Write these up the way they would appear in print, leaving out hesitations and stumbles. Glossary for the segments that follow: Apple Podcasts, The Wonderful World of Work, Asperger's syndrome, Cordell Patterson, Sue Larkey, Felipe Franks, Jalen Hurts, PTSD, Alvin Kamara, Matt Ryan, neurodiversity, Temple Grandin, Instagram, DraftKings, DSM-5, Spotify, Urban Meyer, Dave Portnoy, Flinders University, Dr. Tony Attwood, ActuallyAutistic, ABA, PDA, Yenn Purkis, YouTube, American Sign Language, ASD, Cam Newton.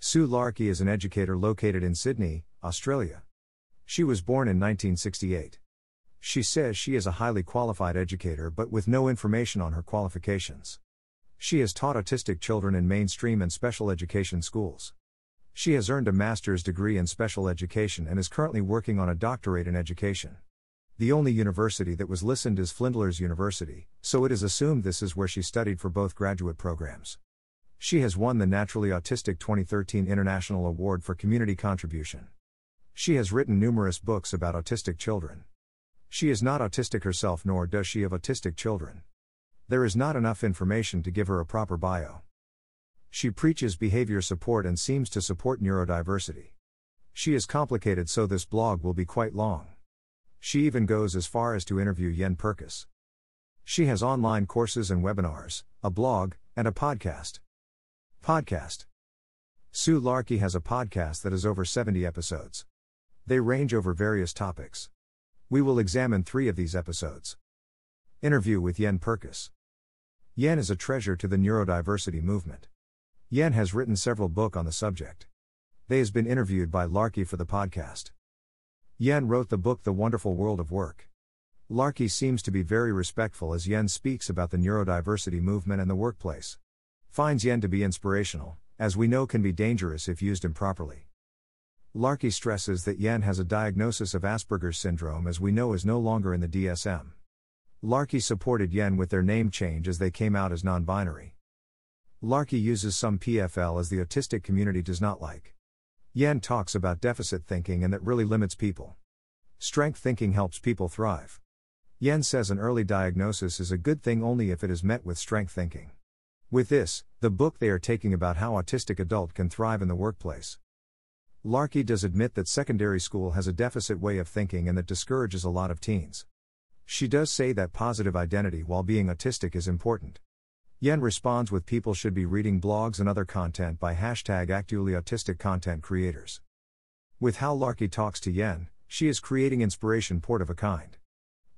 Sue Larkey is an educator located in Sydney, Australia. She was born in 1968. She says she is a highly qualified educator but with no information on her qualifications. She has taught autistic children in mainstream and special education schools. She has earned a master's degree in special education and is currently working on a doctorate in education. The only university that was listed is Flinders University, so it is assumed this is where she studied for both graduate programs. She has won the Naturally Autistic 2013 International Award for Community Contribution. She has written numerous books about autistic children. She is not autistic herself, nor does she have autistic children. There is not enough information to give her a proper bio. She preaches behavior support and seems to support neurodiversity. She is complicated, so this blog will be quite long. She even goes as far as to interview Yenn Purkis. She has online courses and webinars, a blog, and a podcast. Sue Larkey has a podcast that is over 70 episodes. They range over various topics. We will examine 3 of these episodes. Interview with Yenn Purkis. Yenn is a treasure to the neurodiversity movement. Yenn has written several books on the subject. They has been interviewed by Larkey for the podcast. Yenn wrote the book The Wonderful World of Work. Larkey seems to be very respectful as Yenn speaks about the neurodiversity movement and the workplace. Finds Yenn to be inspirational, as we know can be dangerous if used improperly. Larkey stresses that Yenn has a diagnosis of Asperger's syndrome, as we know is no longer in the DSM. Larkey supported Yenn with their name change as they came out as non-binary. Larkey uses some PFL as the autistic community does not like. Yenn talks about deficit thinking and that really limits people. Strength thinking helps people thrive. Yenn says an early diagnosis is a good thing only if it is met with strength thinking. With this, the book they are taking about how autistic adult can thrive in the workplace. Larkey does admit that secondary school has a deficit way of thinking and that discourages a lot of teens. She does say that positive identity while being autistic is important. Yenn responds with people should be reading blogs and other content by #ActuallyAutistic content creators. With how Larkey talks to Yenn, she is creating inspiration port of a kind.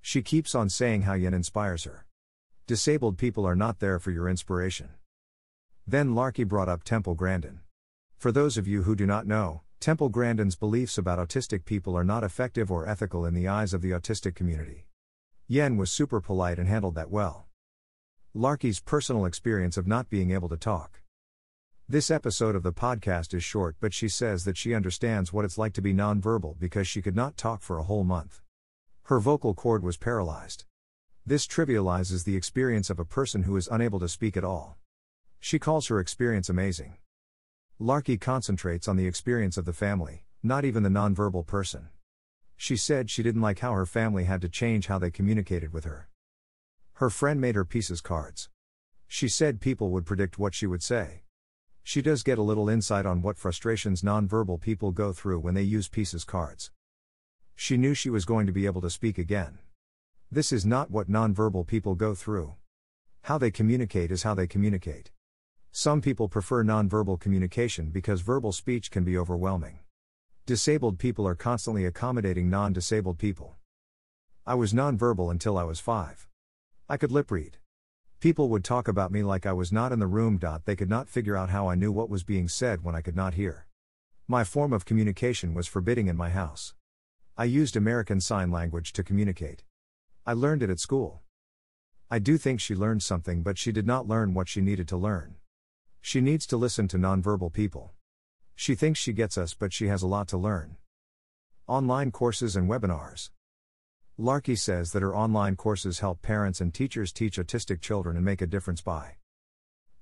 She keeps on saying how Yenn inspires her. Disabled people are not there for your inspiration. Then Larkey brought up Temple Grandin. For those of you who do not know, Temple Grandin's beliefs about autistic people are not effective or ethical in the eyes of the autistic community. Yenn was super polite and handled that well. Larkey's personal experience of not being able to talk. This episode of the podcast is short, but she says that she understands what it's like to be nonverbal because she could not talk for a whole month. Her vocal cord was paralyzed. This trivializes the experience of a person who is unable to speak at all. She calls her experience amazing. Larkey concentrates on the experience of the family, not even the nonverbal person. She said she didn't like how her family had to change how they communicated with her. Her friend made her pieces cards. She said people would predict what she would say. She does get a little insight on what frustrations nonverbal people go through when they use pieces cards. She knew she was going to be able to speak again. This is not what nonverbal people go through. How they communicate is how they communicate. Some people prefer nonverbal communication because verbal speech can be overwhelming. Disabled people are constantly accommodating non-disabled people. I was nonverbal until I was 5. I could lip read. People would talk about me like I was not in the room. They could not figure out how I knew what was being said when I could not hear. My form of communication was forbidding in my house. I used American Sign Language to communicate. I learned it at school. I do think she learned something, but she did not learn what she needed to learn. She needs to listen to nonverbal people. She thinks she gets us, but she has a lot to learn. Online courses and webinars. Larkey says that her online courses help parents and teachers teach autistic children and make a difference by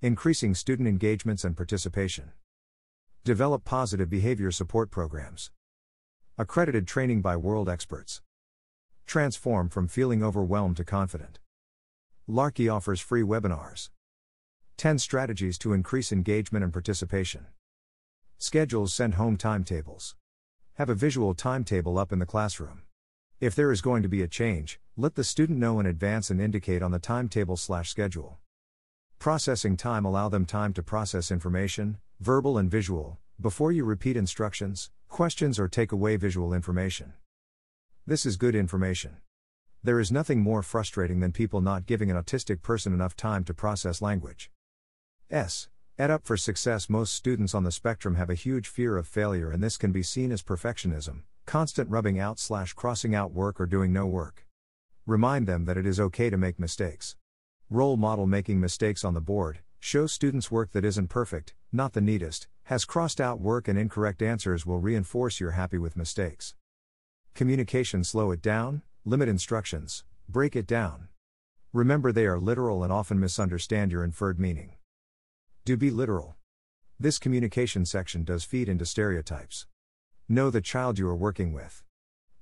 increasing student engagements and participation. Develop positive behavior support programs. Accredited training by world experts. Transform from feeling overwhelmed to confident. Larkey offers free webinars. 10 strategies to increase engagement and participation. Schedules send-home timetables. Have a visual timetable up in the classroom. If there is going to be a change, let the student know in advance and indicate on the timetable/schedule. Processing time. Allow them time to process information, verbal and visual, before you repeat instructions, questions, or take away visual information. This is good information. There is nothing more frustrating than people not giving an autistic person enough time to process language. Ed Up for Success. Most students on the spectrum have a huge fear of failure, and this can be seen as perfectionism, constant rubbing out/crossing out work, or doing no work. Remind them that it is okay to make mistakes. Role model making mistakes on the board. Show students work that isn't perfect, not the neatest, has crossed out work, and incorrect answers will reinforce you're happy with mistakes. Communication. Slow it down, limit instructions, break it down. Remember, they are literal and often misunderstand your inferred meaning. Do be literal. This communication section does feed into stereotypes. Know the child you are working with.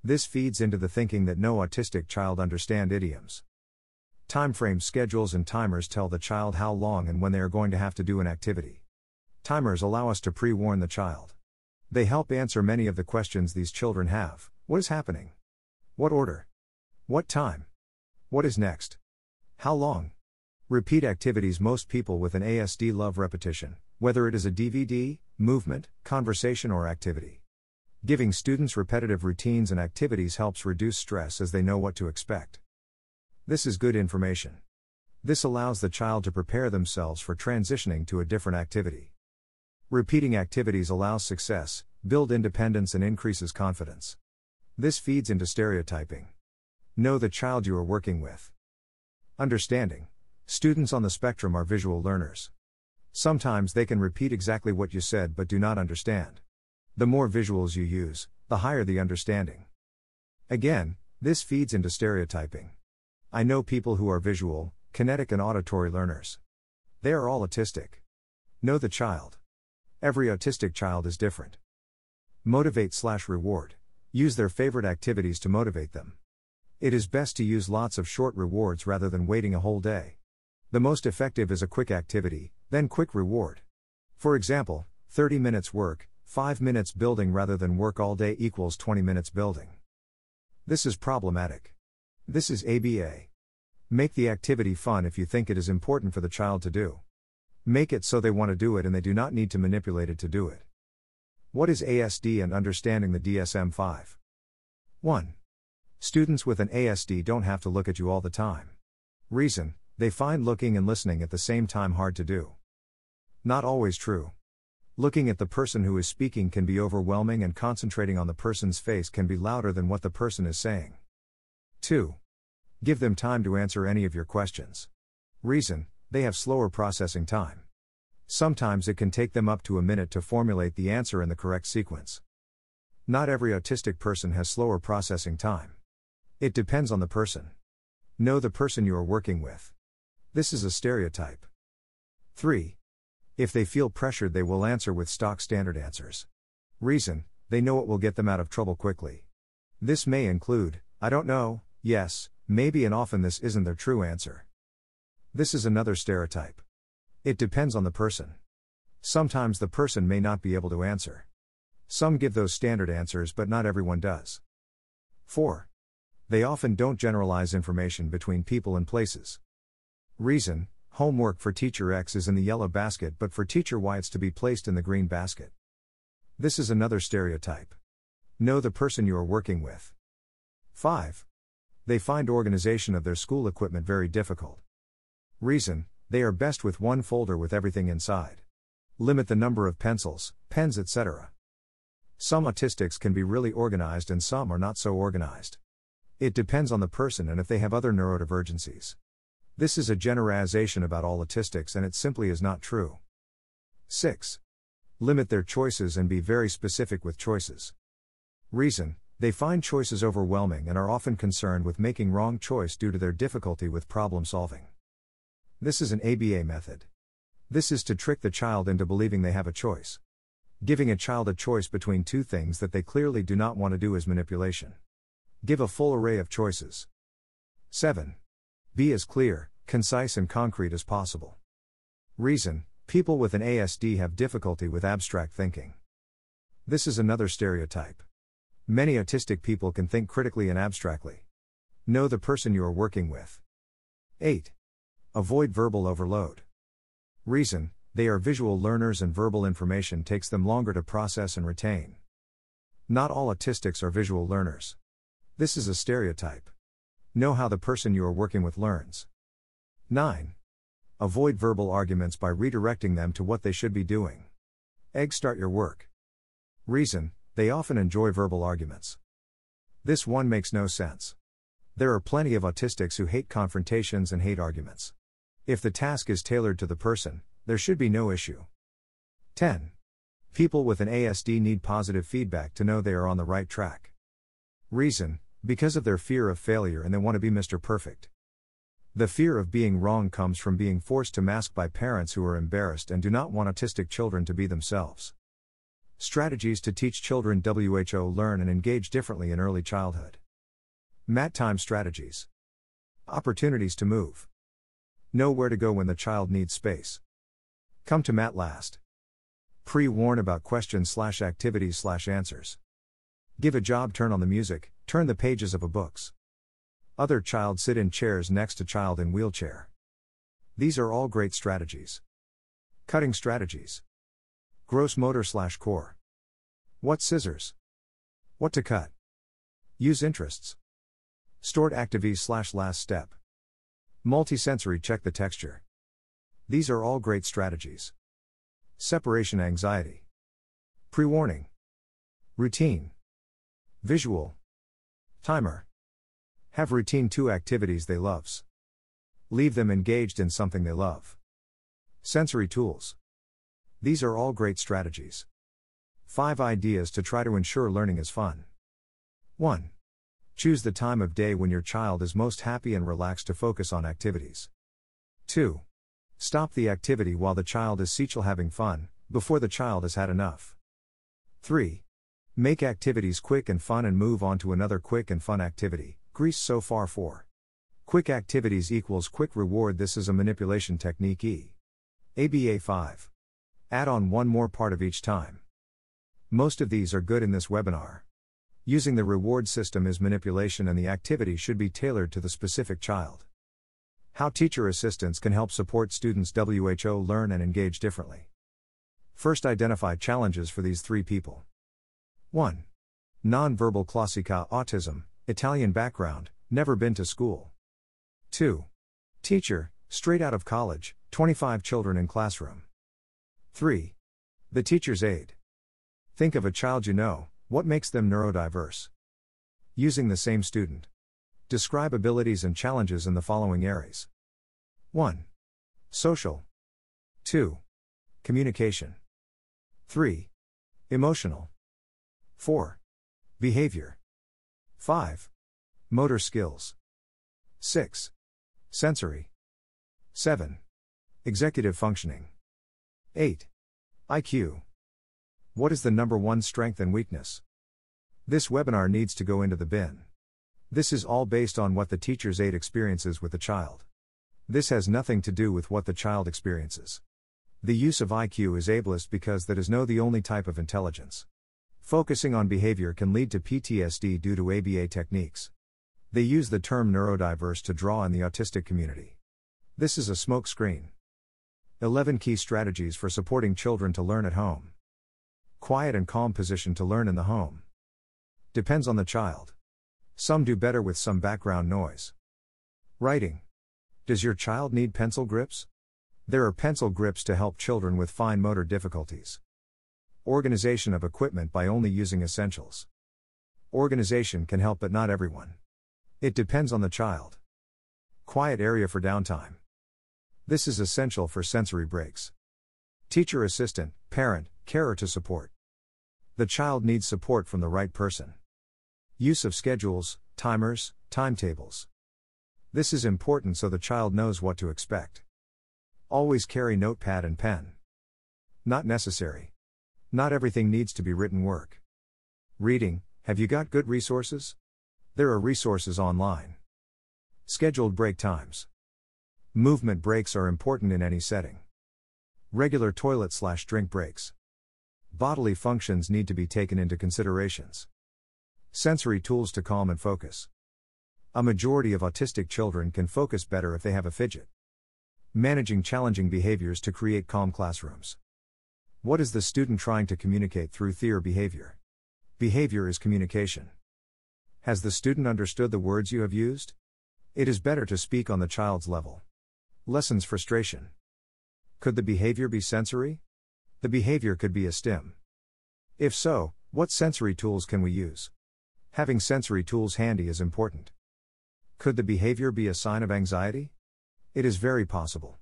This feeds into the thinking that no autistic child understands idioms. Timeframes. Schedules and timers tell the child how long and when they are going to have to do an activity. Timers allow us to pre-warn the child. They help answer many of the questions these children have. What is happening? What order? What time? What is next? How long? Repeat activities. Most people with an ASD love repetition, whether it is a DVD, movement, conversation, or activity. Giving students repetitive routines and activities helps reduce stress as they know what to expect. This is good information. This allows the child to prepare themselves for transitioning to a different activity. Repeating activities allows success, builds independence, and increases confidence. This feeds into stereotyping. Know the child you are working with. Understanding. Students on the spectrum are visual learners. Sometimes they can repeat exactly what you said but do not understand. The more visuals you use, the higher the understanding. Again, this feeds into stereotyping. I know people who are visual, kinetic, and auditory learners. They are all autistic. Know the child. Every autistic child is different. Motivate/reward. Use their favorite activities to motivate them. It is best to use lots of short rewards rather than waiting a whole day. The most effective is a quick activity, then quick reward. For example, 30 minutes work, 5 minutes building rather than work all day equals 20 minutes building. This is problematic. This is ABA. Make the activity fun if you think it is important for the child to do. Make it so they want to do it and they do not need to manipulate it to do it. What is ASD and understanding the DSM-5? 1. Students with an ASD don't have to look at you all the time. Reason: they find looking and listening at the same time hard to do. Not always true. Looking at the person who is speaking can be overwhelming, and concentrating on the person's face can be louder than what the person is saying. 2. Give them time to answer any of your questions. Reason: they have slower processing time. Sometimes it can take them up to a minute to formulate the answer in the correct sequence. Not every autistic person has slower processing time. It depends on the person. Know the person you are working with. This is a stereotype. 3. If they feel pressured, they will answer with stock standard answers. Reason: they know it will get them out of trouble quickly. This may include, I don't know, yes, maybe, and often this isn't their true answer. This is another stereotype. It depends on the person. Sometimes the person may not be able to answer. Some give those standard answers, but not everyone does. 4. They often don't generalize information between people and places. Reason: homework for teacher X is in the yellow basket, but for teacher Y it's to be placed in the green basket. This is another stereotype. Know the person you are working with. 5. They find organization of their school equipment very difficult. Reason: they are best with one folder with everything inside. Limit the number of pencils, pens, etc. Some autistics can be really organized and some are not so organized. It depends on the person and if they have other neurodivergencies. This is a generalization about all autistics and it simply is not true. 6. limit their choices and be very specific with choices. Reason: they find choices overwhelming and are often concerned with making wrong choice due to their difficulty with problem solving. This is an ABA method. This is to trick the child into believing they have a choice. Giving a child a choice between two things that they clearly do not want to do is manipulation. Give a full array of choices. 7. Be as clear, concise and concrete as possible. Reason: people with an ASD have difficulty with abstract thinking. This is another stereotype. Many autistic people can think critically and abstractly. Know the person you are working with. 8. Avoid verbal overload. Reason: they are visual learners and verbal information takes them longer to process and retain. Not all autistics are visual learners. This is a stereotype. Know how the person you are working with learns. 9. Avoid verbal arguments by redirecting them to what they should be doing. Start your work. Reason: they often enjoy verbal arguments. This one makes no sense. There are plenty of autistics who hate confrontations and hate arguments. If the task is tailored to the person, there should be no issue. 10. People with an ASD need positive feedback to know they are on the right track. Reason: because of their fear of failure and they want to be Mr. Perfect. The fear of being wrong comes from being forced to mask by parents who are embarrassed and do not want autistic children to be themselves. Strategies to teach children WHO learn and engage differently in early childhood. Mat time strategies. Opportunities to move. Know where to go when the child needs space. Come to mat last. Pre-warn about questions/activities/answers. Give a job, turn on the music, turn the pages of a books. Other child, sit in chairs next to child in wheelchair. These are all great strategies. Cutting strategies. Gross motor/core. What scissors? What to cut? Use interests. Stored activities/last step. Multisensory, check the texture. These are all great strategies. Separation anxiety. Pre-warning. Routine. Visual. Timer. Have routine to activities they loves. Leave them engaged in something they love. Sensory tools. These are all great strategies. 5 ideas to try to ensure learning is fun. 1. Choose the time of day when your child is most happy and relaxed to focus on activities. 2. Stop the activity while the child is still having fun, before the child has had enough. 3. Make activities quick and fun and move on to another quick and fun activity. Grease so far 4. Quick activities equals quick reward. This is a manipulation technique. ABA 5. Add on one more part of each time. Most of these are good in this webinar. Using the reward system is manipulation and the activity should be tailored to the specific child. How teacher assistants can help support students WHO learn and engage differently. First, identify challenges for these 3 people. 1. Non-verbal classica autism, Italian background, never been to school. 2. Teacher, straight out of college, 25 children in classroom. 3. The teacher's aide. Think of a child you know, what makes them neurodiverse? Using the same student. Describe abilities and challenges in the following areas. 1. Social. 2. Communication. 3. Emotional. 4. Behavior. 5. Motor skills. 6. Sensory. 7. Executive functioning. 8. IQ. What is the number 1 strength and weakness? This webinar needs to go into the bin. This is all based on what the teacher's aide experiences with the child. This has nothing to do with what the child experiences. The use of IQ is ableist because that is not the only type of intelligence. Focusing on behavior can lead to PTSD due to ABA techniques. They use the term neurodiverse to draw in the autistic community. This is a smoke screen. 11 key strategies for supporting children to learn at home. Quiet and calm position to learn in the home. Depends on the child. Some do better with some background noise. Writing. Does your child need pencil grips? There are pencil grips to help children with fine motor difficulties. Organization of equipment by only using essentials. Organization can help but not everyone. It depends on the child. Quiet area for downtime. This is essential for sensory breaks. Teacher assistant, parent, carer to support. The child needs support from the right person. Use of schedules, timers, timetables. This is important so the child knows what to expect. Always carry notepad and pen. Not necessary. Not everything needs to be written work. Reading, have you got good resources? There are resources online. Scheduled break times. Movement breaks are important in any setting. Regular toilet/drink breaks. Bodily functions need to be taken into considerations. Sensory tools to calm and focus. A majority of autistic children can focus better if they have a fidget. Managing challenging behaviors to create calm classrooms. What is the student trying to communicate through their behavior? Behavior is communication. Has the student understood the words you have used? It is better to speak on the child's level. Lessens frustration. Could the behavior be sensory? The behavior could be a stim. If so, what sensory tools can we use? Having sensory tools handy is important. Could the behavior be a sign of anxiety? It is very possible.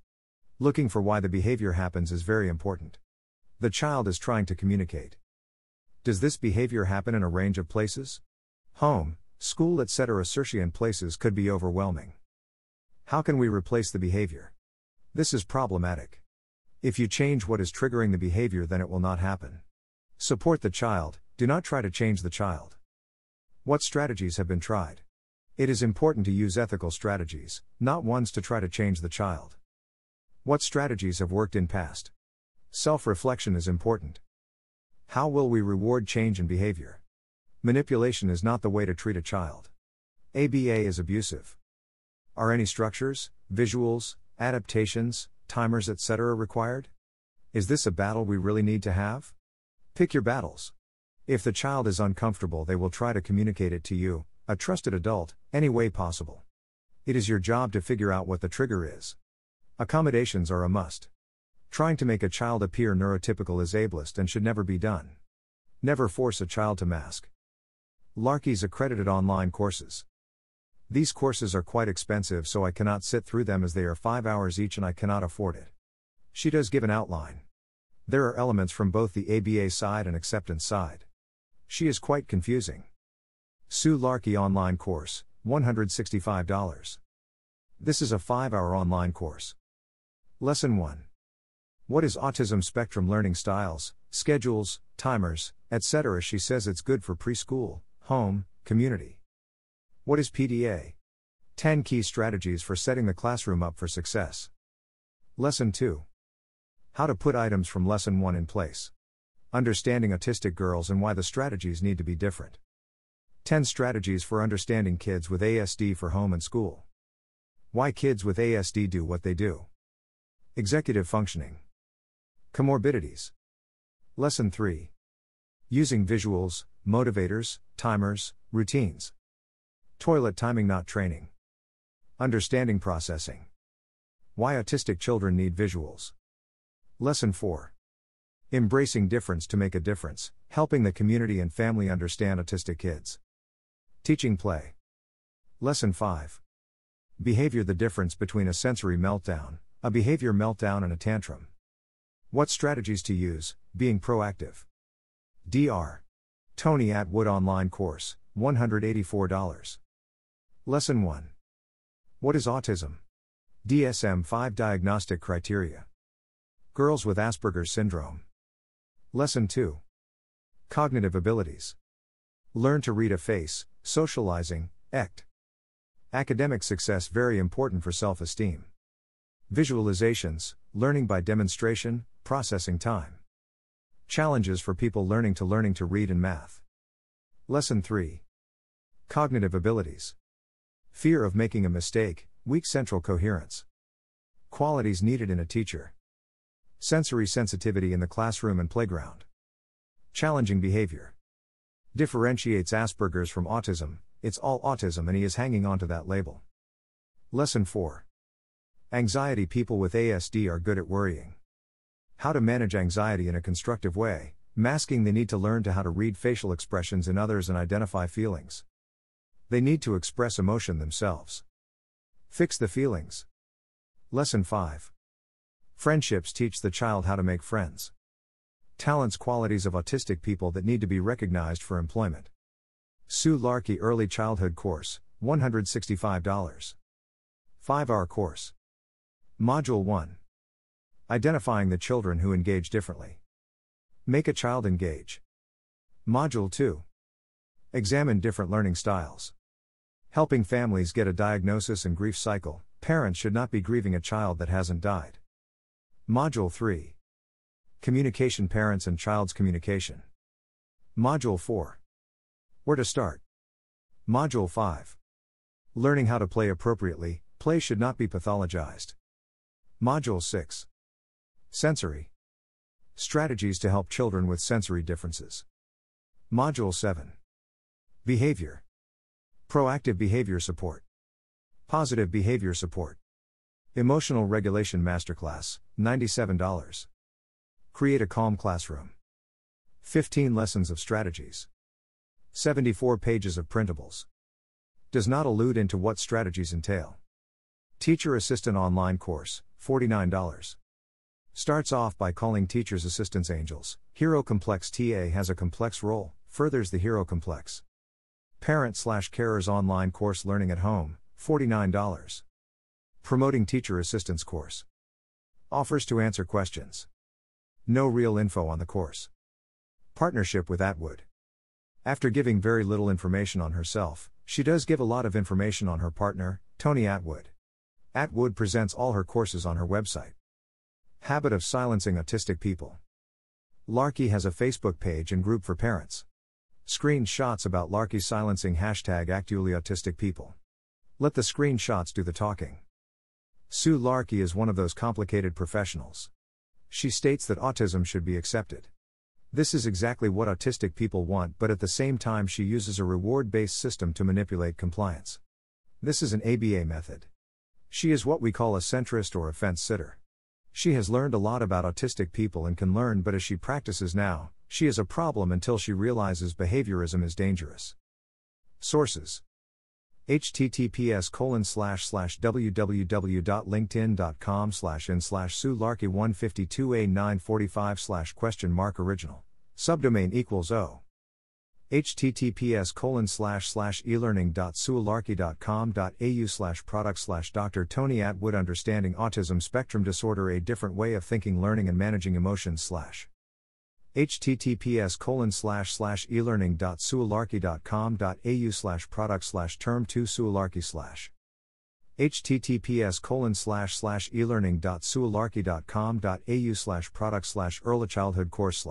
Looking for why the behavior happens is very important. The child is trying to communicate. Does this behavior happen in a range of places? Home, school, etc. Certain places could be overwhelming. How can we replace the behavior? This is problematic. If you change what is triggering the behavior, then it will not happen. Support the child, do not try to change the child. What strategies have been tried? It is important to use ethical strategies, not ones to try to change the child. What strategies have worked in past? Self-reflection is important. How will we reward change in behavior? Manipulation is not the way to treat a child. ABA is abusive. Are any structures, visuals, adaptations, timers, etc. required? Is this a battle we really need to have? Pick your battles. If the child is uncomfortable, they will try to communicate it to you, a trusted adult, any way possible. It is your job to figure out what the trigger is. Accommodations are a must. Trying to make a child appear neurotypical is ableist and should never be done. Never force a child to mask. Larkey's accredited online courses. These courses are quite expensive, so I cannot sit through them as they are 5 hours each and I cannot afford it. She does give an outline. There are elements from both the ABA side and acceptance side. She is quite confusing. Sue Larkey online course, $165. This is a 5-hour online course. Lesson 1. What is autism spectrum learning styles, schedules, timers, etc.? She says it's good for preschool, home, community. What is PDA? 10 key strategies for setting the classroom up for success. Lesson 2. How to put items from lesson 1 in place. Understanding autistic girls and why the strategies need to be different. 10 strategies for understanding kids with ASD for home and school. Why kids with ASD do what they do. Executive functioning. Comorbidities. Lesson 3. Using visuals, motivators, timers, routines. Toilet timing, not training. Understanding processing. Why autistic children need visuals. Lesson 4. Embracing difference to make a difference, helping the community and family understand autistic kids. Teaching play. Lesson 5. Behavior, the difference between a sensory meltdown, a behavior meltdown and a tantrum. What strategies to use, being proactive. Dr. Tony Attwood online course, $184. Lesson 1. What is autism? DSM-5 diagnostic criteria. Girls with Asperger's syndrome. Lesson 2. Cognitive abilities. Learn to read a face, socializing, ACT. Academic success, very important for self-esteem. Visualizations, learning by demonstration, processing time. Challenges for people learning to read and math. Lesson 3. Cognitive abilities. Fear of making a mistake, weak central coherence. Qualities needed in a teacher. Sensory sensitivity in the classroom and playground. Challenging behavior. Differentiates Asperger's from autism, it's all autism and he is hanging on to that label. Lesson 4. Anxiety. People with ASD are good at worrying. How to manage anxiety in a constructive way, masking. They need to learn to how to read facial expressions in others and identify feelings. They need to express emotion themselves. Fix the feelings. Lesson 5. Friendships. Teach the child how to make friends. talents, qualities of autistic people that need to be recognized for employment. Sue Larkey Early Childhood Course, $165. 5-hour course. Module 1. Identifying the children who engage differently. Make a child engage. Module 2. Examine different learning styles. Helping families get a diagnosis and grief cycle. Parents should not be grieving a child that hasn't died. Module 3. Communication, parents and child's communication. Module 4. Where to start. Module 5. Learning how to play appropriately. Play should not be pathologized. Module 6. Sensory. Strategies to help children with sensory differences. Module 7. Behavior. Proactive behavior support. Positive behavior support. Emotional regulation masterclass, $97. Create a calm classroom. 15 lessons of strategies. 74 pages of printables. Does not allude into what strategies entail. Teacher Assistant Online Course, $49. Starts off by calling teachers assistants angels. Hero complex. TA has a complex role, furthers the hero complex. Parent/carers Online Course, Learning at Home, $49. Promoting Teacher Assistance Course. Offers to answer questions. No real info on the course. Partnership with Attwood. After giving very little information on herself, she does give a lot of information on her partner, Tony Attwood. Attwood presents all her courses on her website. Habit of silencing autistic people. Larkey has a Facebook page and group for parents. Screenshots about Larkey silencing #ActuallyAutisticPeople. Let the screenshots do the talking. Sue Larkey is one of those complicated professionals. She states that autism should be accepted. This is exactly what autistic people want, but at the same time she uses a reward-based system to manipulate compliance. This is an ABA method. She is what we call a centrist or a fence-sitter. She has learned a lot about autistic people and can learn, but as she practices now, she is a problem until she realizes behaviorism is dangerous. Sources: https://www.linkedin.com/in/SueLarkey152a945/ /original_subdomain = https://elearning.suelarkey.com.au/product/Dr. Tony Attwood. Understanding Autism Spectrum Disorder: A Different Way of Thinking, Learning and Managing Emotions / https://elearning.suelarkey.com.au/product/term2suelarkey/ https://elearning.suelarkey.com.au/product/early childhood course/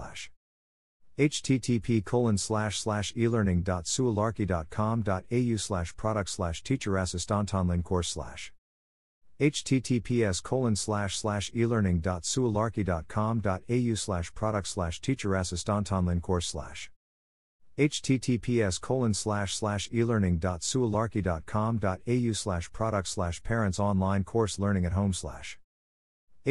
http://elearning.suelarkey.com.au/product/teacher-assistant-online-course/ https://elearning.suelarkey.com.au/product/teacher-assistant-online-course/ https://elearning.suelarkey.com.au/product/parents-online-course learning-at-home/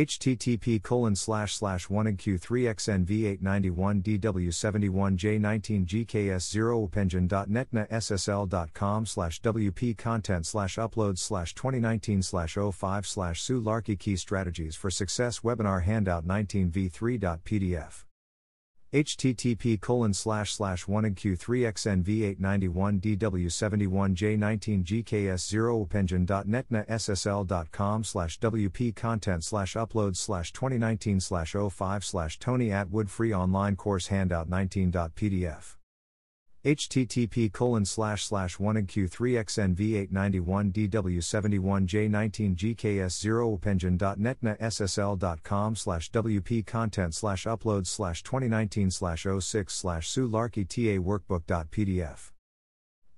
http://1q3xnv891dw71j19gks0pengen.netna/ssl.com/wp-content/upload/2019/05/Sue Larkey. Key Strategies for Success Webinar Handout 19v3.pdf. http://1q3xnv891dw71j19gks0pengen.netna/ssl.com/wp-content/upload/2019/05/Tony Attwood. Free Online Course Handout 19.pdf. http://1q3xnv891dw71j19gks0pengen.netna/ssl.com/wp-content/upload/2019/06/Sue Larkey TA workbook.pdf.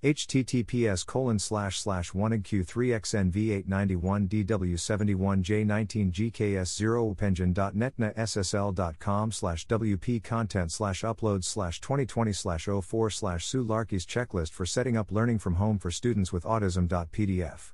https://1q3xnv891dw71j19gks0pengen.netna/ssl.com/wp-content/upload/2020/04/ Checklist for Setting Up Learning from Home for Students with Autism.pdf.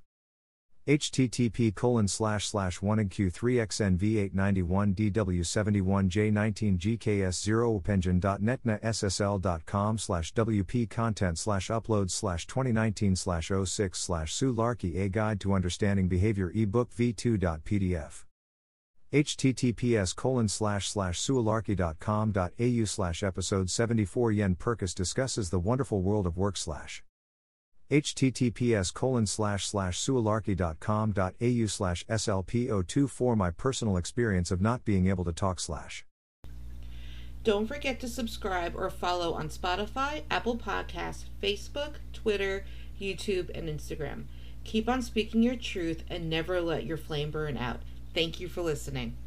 http://1q3xnv891dw71j19gks0pengen.netna/ssl.com/wp-content/upload/2019/06/ Sue Larkey A Guide to Understanding Behavior ebook v2.pdf. https://suelarkey.com.au/episode74 Yenn Purkis discusses The Wonderful World of Work / https://suelarkey.com.au/slp024 My personal experience of not being able to talk / Don't forget to subscribe or follow on Spotify, Apple Podcasts, Facebook, Twitter, YouTube, and Instagram. Keep on speaking your truth and never let your flame burn out. Thank you for listening.